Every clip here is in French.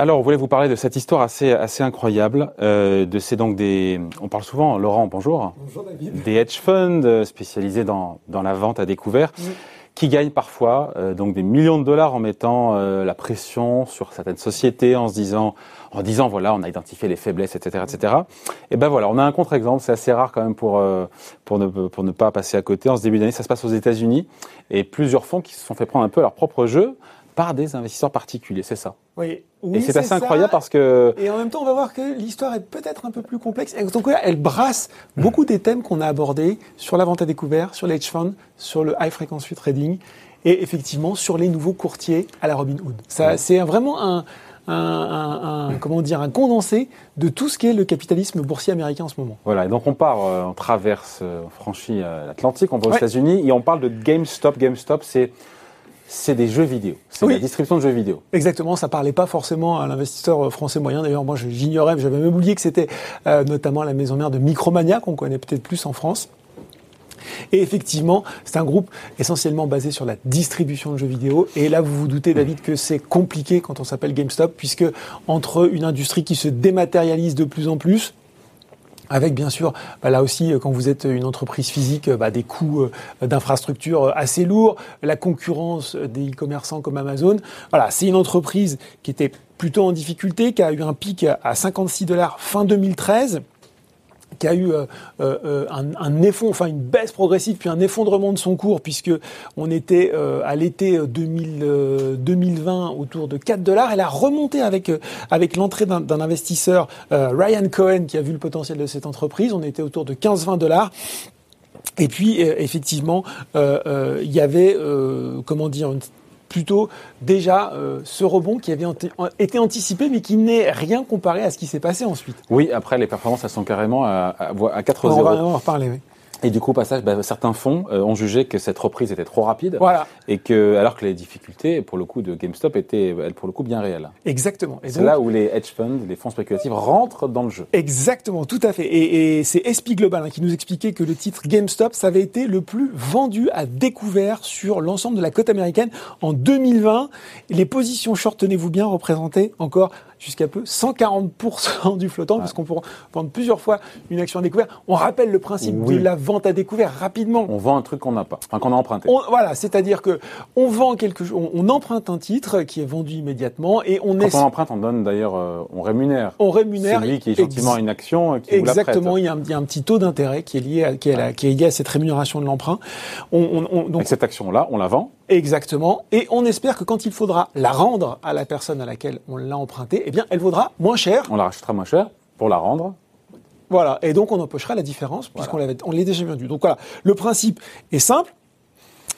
Alors, on voulait vous parler de cette histoire assez incroyable. On parle souvent, Laurent, bonjour. Bonjour David. Des hedge funds spécialisés dans la vente à découvert, oui, qui gagnent parfois donc des millions de dollars en mettant la pression sur certaines sociétés, en disant voilà, on a identifié les faiblesses, etc., etc. Et ben voilà, on a un contre-exemple, c'est assez rare quand même pour ne pas passer à côté. En ce début d'année, ça se passe aux États-Unis et plusieurs fonds qui se sont fait prendre un peu à leur propre jeu par des investisseurs particuliers, c'est ça. Oui. Oui, et c'est assez incroyable parce que... Et en même temps, on va voir que l'histoire est peut-être un peu plus complexe. Et en tout cas, elle brasse beaucoup des thèmes qu'on a abordés sur la vente à découvert, sur les hedge funds, sur le high frequency trading et effectivement sur les nouveaux courtiers à la Robinhood. Ça, c'est vraiment un condensé de tout ce qu'est le capitalisme boursier américain en ce moment. Voilà, et donc on part, on traverse, on franchit l'Atlantique, on va aux États-Unis et on parle de GameStop. GameStop, c'est des jeux vidéo, c'est la distribution de jeux vidéo. Exactement, ça parlait pas forcément à l'investisseur français moyen. D'ailleurs, moi, j'ignorais, j'avais même oublié que c'était notamment la maison mère de Micromania, qu'on connaît peut-être plus en France. Et effectivement, c'est un groupe essentiellement basé sur la distribution de jeux vidéo. Et là, vous vous doutez, David, que c'est compliqué quand on s'appelle GameStop, puisque entre une industrie qui se dématérialise de plus en plus, avec bien sûr, là aussi, quand vous êtes une entreprise physique, des coûts d'infrastructure assez lourds, la concurrence des e-commerçants comme Amazon. Voilà, c'est une entreprise qui était plutôt en difficulté, qui a eu un pic à $56 fin 2013, qui a eu une baisse progressive, puis un effondrement de son cours, puisque on était à l'été 2020 autour de $4. Elle a remonté avec l'entrée d'un investisseur, Ryan Cohen, qui a vu le potentiel de cette entreprise. On était autour de $15-20. Et puis, effectivement, il y avait, ce rebond qui avait été anticipé, mais qui n'est rien comparé à ce qui s'est passé ensuite. Oui, après, les performances, elles sont carrément à 4-0. On va en reparler, oui. Et du coup, au passage, certains fonds ont jugé que cette reprise était trop rapide, voilà, et que, alors que les difficultés, pour le coup, de GameStop étaient, pour le coup, bien réelles. Exactement. Et c'est donc là où les hedge funds, les fonds spéculatifs, rentrent dans le jeu. Exactement, tout à fait. Et c'est S&P Global qui nous expliquait que le titre GameStop, ça avait été le plus vendu à découvert sur l'ensemble de la côte américaine en 2020. Les positions short, tenez-vous bien, représentaient encore jusqu'à peu 140% du flottant, parce qu'on peut vendre plusieurs fois une action à découvert. On rappelle le principe de la vente à découvert rapidement. On vend un truc qu'on n'a pas, enfin qu'on a emprunté. C'est-à-dire que on vend on emprunte un titre qui est vendu immédiatement et on emprunte, on donne d'ailleurs, on rémunère. On rémunère celui qui est gentiment une action qui vous la prête. Exactement, il y a un petit taux d'intérêt qui est lié à cette rémunération de l'emprunt. Donc, avec cette action-là, on la vend. Exactement. Et on espère que quand il faudra la rendre à la personne à laquelle on l'a empruntée, eh bien, elle vaudra moins cher. On la rachètera moins cher pour la rendre. Voilà. Et donc, on empochera la différence puisqu'on l'est déjà vendue. Donc voilà. Le principe est simple.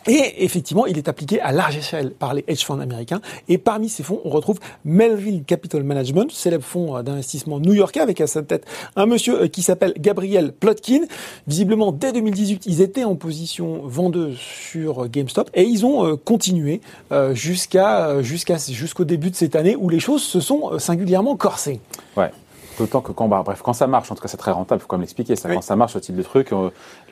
Et effectivement, il est appliqué à large échelle par les hedge funds américains. Et parmi ces fonds, on retrouve Melvin Capital Management, célèbre fonds d'investissement new-yorkais, avec à sa tête un monsieur qui s'appelle Gabriel Plotkin. Visiblement, dès 2018, ils étaient en position vendeuse sur GameStop et ils ont continué jusqu'au début de cette année où les choses se sont singulièrement corsées. Ouais. D'autant que quand ça marche, en tout cas c'est très rentable, il faut quand même l'expliquer, ça, oui. Quand ça marche ce type de truc,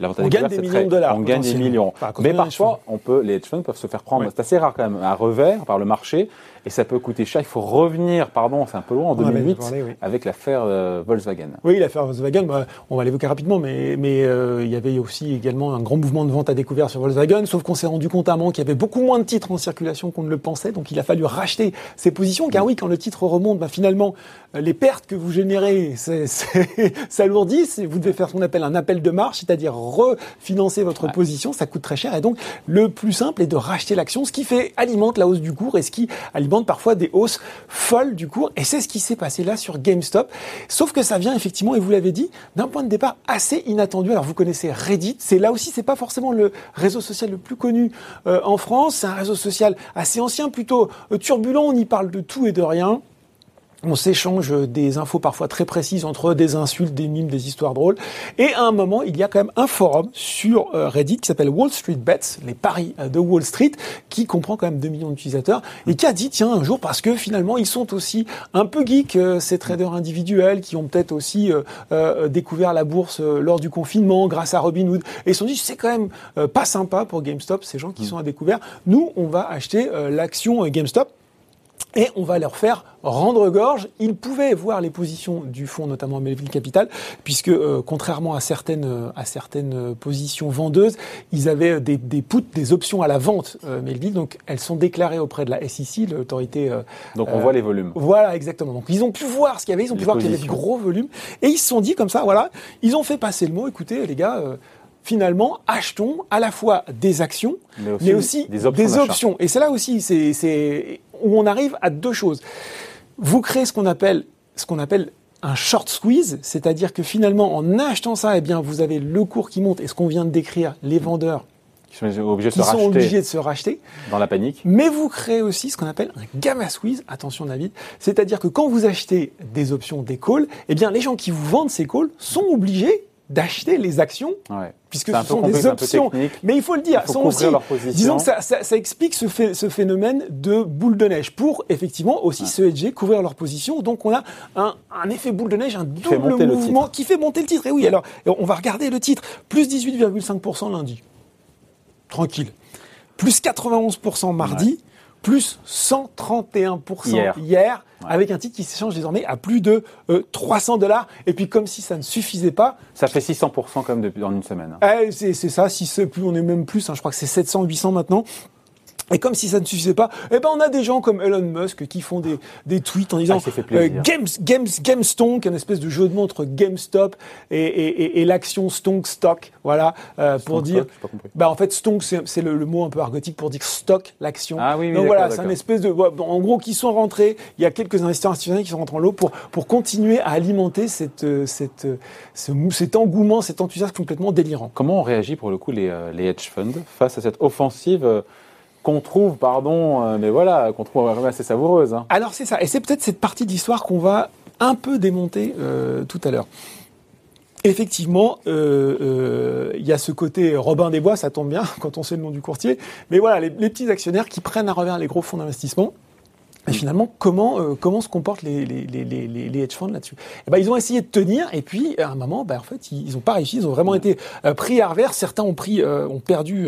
la vente à découvert, c'est très... dollars, on gagne des millions de dollars. Mais parfois, les hedge funds peuvent se faire prendre, c'est assez rare quand même, à revers par le marché, et ça peut coûter cher. Il faut revenir, c'est un peu loin, en 2008, avec l'affaire Volkswagen. Oui, l'affaire Volkswagen, on va l'évoquer rapidement, mais il y avait aussi également un grand mouvement de vente à découvert sur Volkswagen, sauf qu'on s'est rendu compte à un moment qu'il y avait beaucoup moins de titres en circulation qu'on ne le pensait, donc il a fallu racheter ces positions, car oui, quand le titre remonte, finalement, les pertes que vous générez s'alourdissent, vous devez faire ce qu'on appelle un appel de marge, c'est-à-dire refinancer votre position, ça coûte très cher, et donc le plus simple est de racheter l'action, ce qui alimente la hausse du cours, et ce qui alimente parfois des hausses folles du cours, et c'est ce qui s'est passé là sur GameStop, sauf que ça vient effectivement, et vous l'avez dit, d'un point de départ assez inattendu. Alors vous connaissez Reddit, c'est pas forcément le réseau social le plus connu en France, c'est un réseau social assez ancien, plutôt turbulent, on y parle de tout et de rien. On s'échange des infos parfois très précises entre des insultes, des mimes, des histoires drôles. Et à un moment, il y a quand même un forum sur Reddit qui s'appelle Wall Street Bets, les paris de Wall Street, qui comprend quand même 2 millions d'utilisateurs et qui a dit, tiens, un jour, parce que finalement, ils sont aussi un peu geeks, ces traders individuels qui ont peut-être aussi découvert la bourse lors du confinement grâce à Robinhood. Et ils se sont dit, c'est quand même pas sympa pour GameStop, ces gens qui sont à découvert. Nous, on va acheter l'action GameStop. Et on va leur faire rendre gorge. Ils pouvaient voir les positions du fonds, notamment Melvin Capital, puisque contrairement à certaines positions vendeuses, ils avaient des puts, des options à la vente, Melvin. Donc elles sont déclarées auprès de la SEC, l'autorité. Donc on voit les volumes. Voilà, exactement. Donc ils ont pu voir ce qu'il y avait, ils ont pu voir qu'il y avait de gros volumes, et ils se sont dit comme ça, voilà, ils ont fait passer le mot. Écoutez, les gars. Finalement, achetons à la fois des actions, mais aussi des options. Et c'est là aussi c'est où on arrive à deux choses. Vous créez ce qu'on appelle un short squeeze, c'est-à-dire que finalement, en achetant ça, eh bien, vous avez le cours qui monte, et ce qu'on vient de décrire, les vendeurs qui sont obligés de se racheter dans la panique. Mais vous créez aussi ce qu'on appelle un gamma squeeze, attention David, c'est-à-dire que quand vous achetez des options, des calls, eh bien, les gens qui vous vendent ces calls sont obligés d'acheter les actions, ouais. Puisque ce sont des options. Mais il faut le dire, sont aussi, disons que ça explique ce phénomène de boule de neige pour effectivement aussi se hedger, couvrir leur position. Donc on a un effet boule de neige, un double mouvement qui fait monter le titre. Et oui, alors on va regarder le titre. Plus 18,5% lundi. Tranquille. Plus 91% mardi. Ouais. Plus 131% hier avec un titre qui s'échange désormais à plus de $300. Et puis, comme si ça ne suffisait pas. Ça fait 600% quand même en une semaine. C'est ça, si c'est plus, on est même plus, je crois que c'est 700, 800 maintenant. Et comme si ça ne suffisait pas, eh ben on a des gens comme Elon Musk qui font des tweets en disant GameStonk, un espèce de jeu de mots entre GameStop et l'action Stonk, voilà, pour dire. En fait, Stonk, c'est le mot un peu argotique pour dire stock, l'action. Ah, oui, donc voilà, c'est un espèce de. En gros, qui sont rentrés. Il y a quelques investisseurs institutionnels qui sont rentrés en lot pour continuer à alimenter cet engouement, cet enthousiasme complètement délirant. Comment on réagit pour le coup les hedge funds face à cette offensive? Qu'on trouve assez savoureuse. Hein. Alors c'est ça, et c'est peut-être cette partie de l'histoire qu'on va un peu démonter tout à l'heure. Effectivement, y a ce côté Robin des Bois, ça tombe bien quand on sait le nom du courtier, mais voilà, les petits actionnaires qui prennent à revers les gros fonds d'investissement. Et finalement, comment se comportent les hedge funds là-dessus ? Eh ben, ils ont essayé de tenir, et puis à un moment, en fait, ils n'ont pas réussi. Ils ont vraiment été pris à revers. Certains ont perdu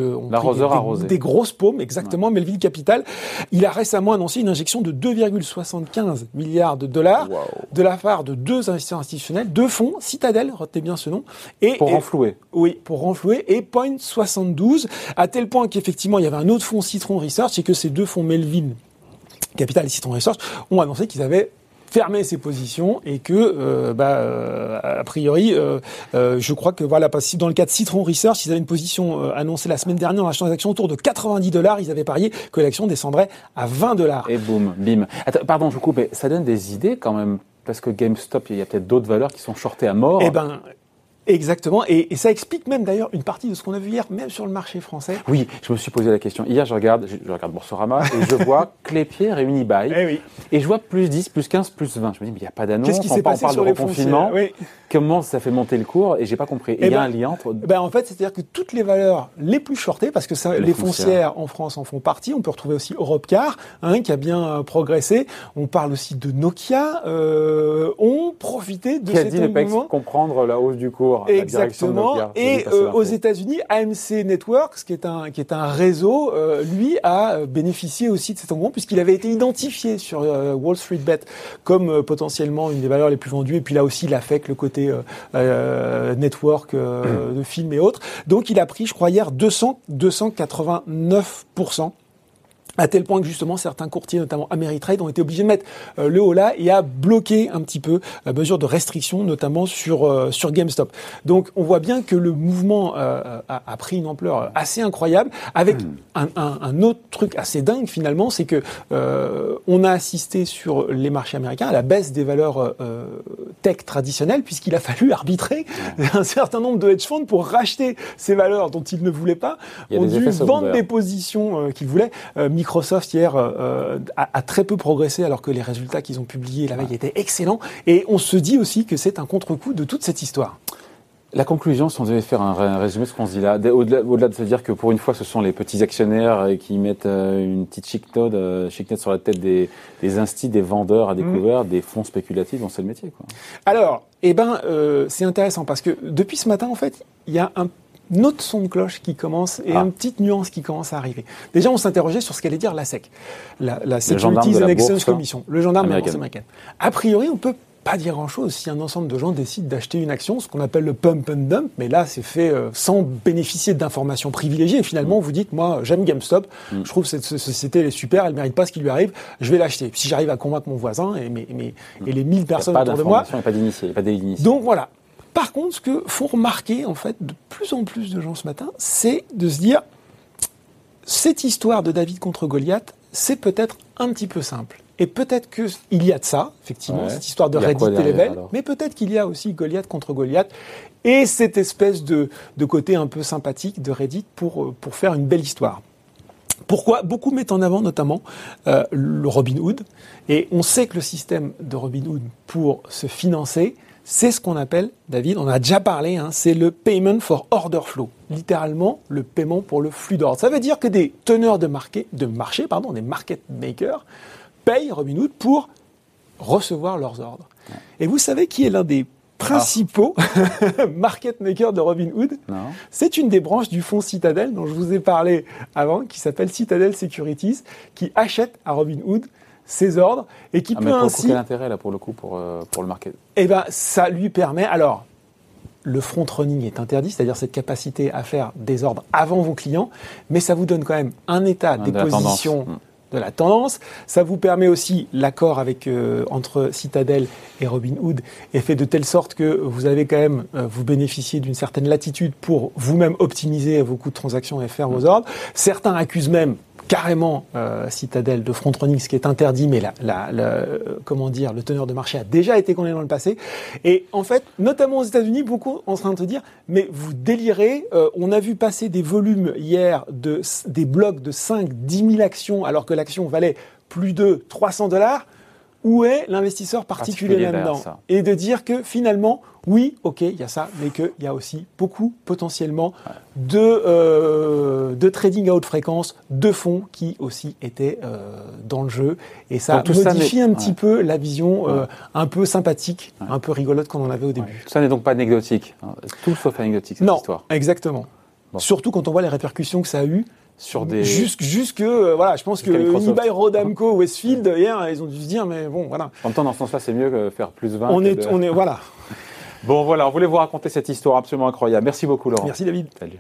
des grosses paumes, exactement. Ouais. Melvin Capital, il a récemment annoncé une injection de 2,75 milliards de dollars de la part de deux investisseurs institutionnels, deux fonds, Citadel, retenez bien ce nom, renflouer. Oui, pour renflouer, et Point72, à tel point qu'effectivement, il y avait un autre fonds, Citron Research, et que ces deux fonds Melvin Capital et Citron Research ont annoncé qu'ils avaient fermé ces positions et que, a priori, je crois que voilà, parce que dans le cas de Citron Research, ils avaient une position annoncée la semaine dernière en achetant des actions autour de $90. Ils avaient parié que l'action descendrait à $20. Et boum, bim. Attends, pardon, je vous coupe, mais ça donne des idées quand même, parce que GameStop, il y a peut-être d'autres valeurs qui sont shortées à mort. Exactement, et ça explique même d'ailleurs une partie de ce qu'on a vu hier, même sur le marché français. Oui, je me suis posé la question. Hier, je regarde Boursorama et je vois Clépierre et Unibail. Eh oui. Et je vois plus 10, plus 15, plus 20. Je me dis, mais il n'y a pas d'annonce. Qu'est-ce qui s'est passé sur le confinement ? Oui. Comment ça fait monter le cours ? Et je n'ai pas compris. Il y a un lien entre. En fait, c'est-à-dire que toutes les valeurs les plus shortées, parce que ça, les foncières en France en font partie, on peut retrouver aussi Europcar, qui a bien progressé. On parle aussi de Nokia. On profitait de cet engouement. Qui a dit ne pas comprendre la hausse du cours. Exactement. Et aux États-Unis, AMC Networks, qui est un réseau, lui a bénéficié aussi de cet engouement puisqu'il avait été identifié sur Wall Street Bets comme potentiellement une des valeurs les plus vendues. Et puis là aussi, il affecte le côté network de films et autres. Donc, il a pris, je crois, hier 289%. À tel point que justement certains courtiers, notamment Ameritrade, ont été obligés de mettre le holà et à bloquer un petit peu la mesure de restriction, notamment sur GameStop. Donc on voit bien que le mouvement a pris une ampleur assez incroyable, avec un autre truc assez dingue finalement, c'est que on a assisté sur les marchés américains à la baisse des valeurs tech traditionnelles, puisqu'il a fallu arbitrer un certain nombre de hedge funds pour racheter ces valeurs dont ils ne voulaient pas. On a dû vendre des positions qu'ils voulaient. Microsoft hier a très peu progressé alors que les résultats qu'ils ont publiés la veille étaient excellents, et on se dit aussi que c'est un contre-coup de toute cette histoire. La conclusion, si on devait faire un résumé de ce qu'on se dit là, au-delà de se dire que pour une fois ce sont les petits actionnaires qui mettent une petite chic-note sur la tête des instis, des vendeurs à découvert, des fonds spéculatifs dont c'est le métier, quoi. Alors, c'est intéressant parce que depuis ce matin en fait, il y a un une autre son de cloche qui commence et une petite nuance qui commence à arriver. Déjà, on s'interrogeait sur ce qu'allait dire la SEC, la Securities and Exchange Commission, le gendarme de la bourse américaine. A priori, on peut pas dire grand-chose si un ensemble de gens décident d'acheter une action, ce qu'on appelle le pump and dump, mais là, c'est fait sans bénéficier d'informations privilégiées. Et finalement, vous dites, moi, j'aime GameStop, je trouve que cette société, elle est super, elle ne mérite pas ce qui lui arrive, je vais l'acheter. Si j'arrive à convaincre mon voisin et les 1000 personnes autour de moi... Il n'y a pas d'initié, il n'y a pas d'initié. Donc voilà. Par contre, ce que font remarquer, en fait, de plus en plus de gens ce matin, c'est de se dire, cette histoire de David contre Goliath, c'est peut-être un petit peu simple. Et peut-être qu'il y a de ça, effectivement, cette histoire de Reddit et les belles, mais peut-être qu'il y a aussi Goliath contre Goliath et cette espèce de côté un peu sympathique de Reddit pour faire une belle histoire. Pourquoi ? Beaucoup mettent en avant notamment le Robinhood, et on sait que le système de Robinhood pour se financer, c'est ce qu'on appelle, David, on a déjà parlé, c'est le payment for order flow, littéralement le paiement pour le flux d'ordre. Ça veut dire que des teneurs de marché, des market makers, payent Robinhood pour recevoir leurs ordres. Ouais. Et vous savez qui est l'un des principaux market makers de Robinhood ? Non. C'est une des branches du fonds Citadel dont je vous ai parlé avant, qui s'appelle Citadel Securities, qui achète à Robinhood ses ordres et qui peut ainsi... Quel intérêt là pour le coup pour le market ? Eh ben, ça lui permet alors. Le front running est interdit, c'est-à-dire cette capacité à faire des ordres avant vos clients, mais ça vous donne quand même un état des positions. De la tendance. Ça vous permet aussi l'accord entre Citadel et Robinhood est fait de telle sorte que vous avez quand même, vous bénéficiez d'une certaine latitude pour vous-même optimiser vos coûts de transaction et faire vos ordres. Certains accusent même carrément Citadel de front-running, ce qui est interdit, mais le teneur de marché a déjà été condamné dans le passé. Et en fait, notamment aux États-Unis, beaucoup en train de se dire, mais vous délirez, on a vu passer des volumes hier des blocs de 5-10 000 actions, alors que l'action valait plus de $300. Où est l'investisseur particulier là-dedans ? Et de dire que finalement, oui, ok, il y a ça, mais qu'il y a aussi beaucoup potentiellement de trading à haute fréquence, de fonds qui aussi étaient dans le jeu. Et ça modifie un petit peu la vision un peu sympathique, un peu rigolote qu'on en avait au début. Tout ça n'est donc pas anecdotique. Tout sauf anecdotique, cette histoire. Non, exactement. Bon. Surtout quand on voit les répercussions que ça a eu. Je pense que Unibail Rodamco Westfield, hier, ils ont dû se dire, mais bon, voilà. En même temps, dans ce sens-là, c'est mieux que faire plus 20. On est, voilà. Bon, voilà, on voulait vous raconter cette histoire absolument incroyable. Merci beaucoup, Laurent. Merci, David. Salut.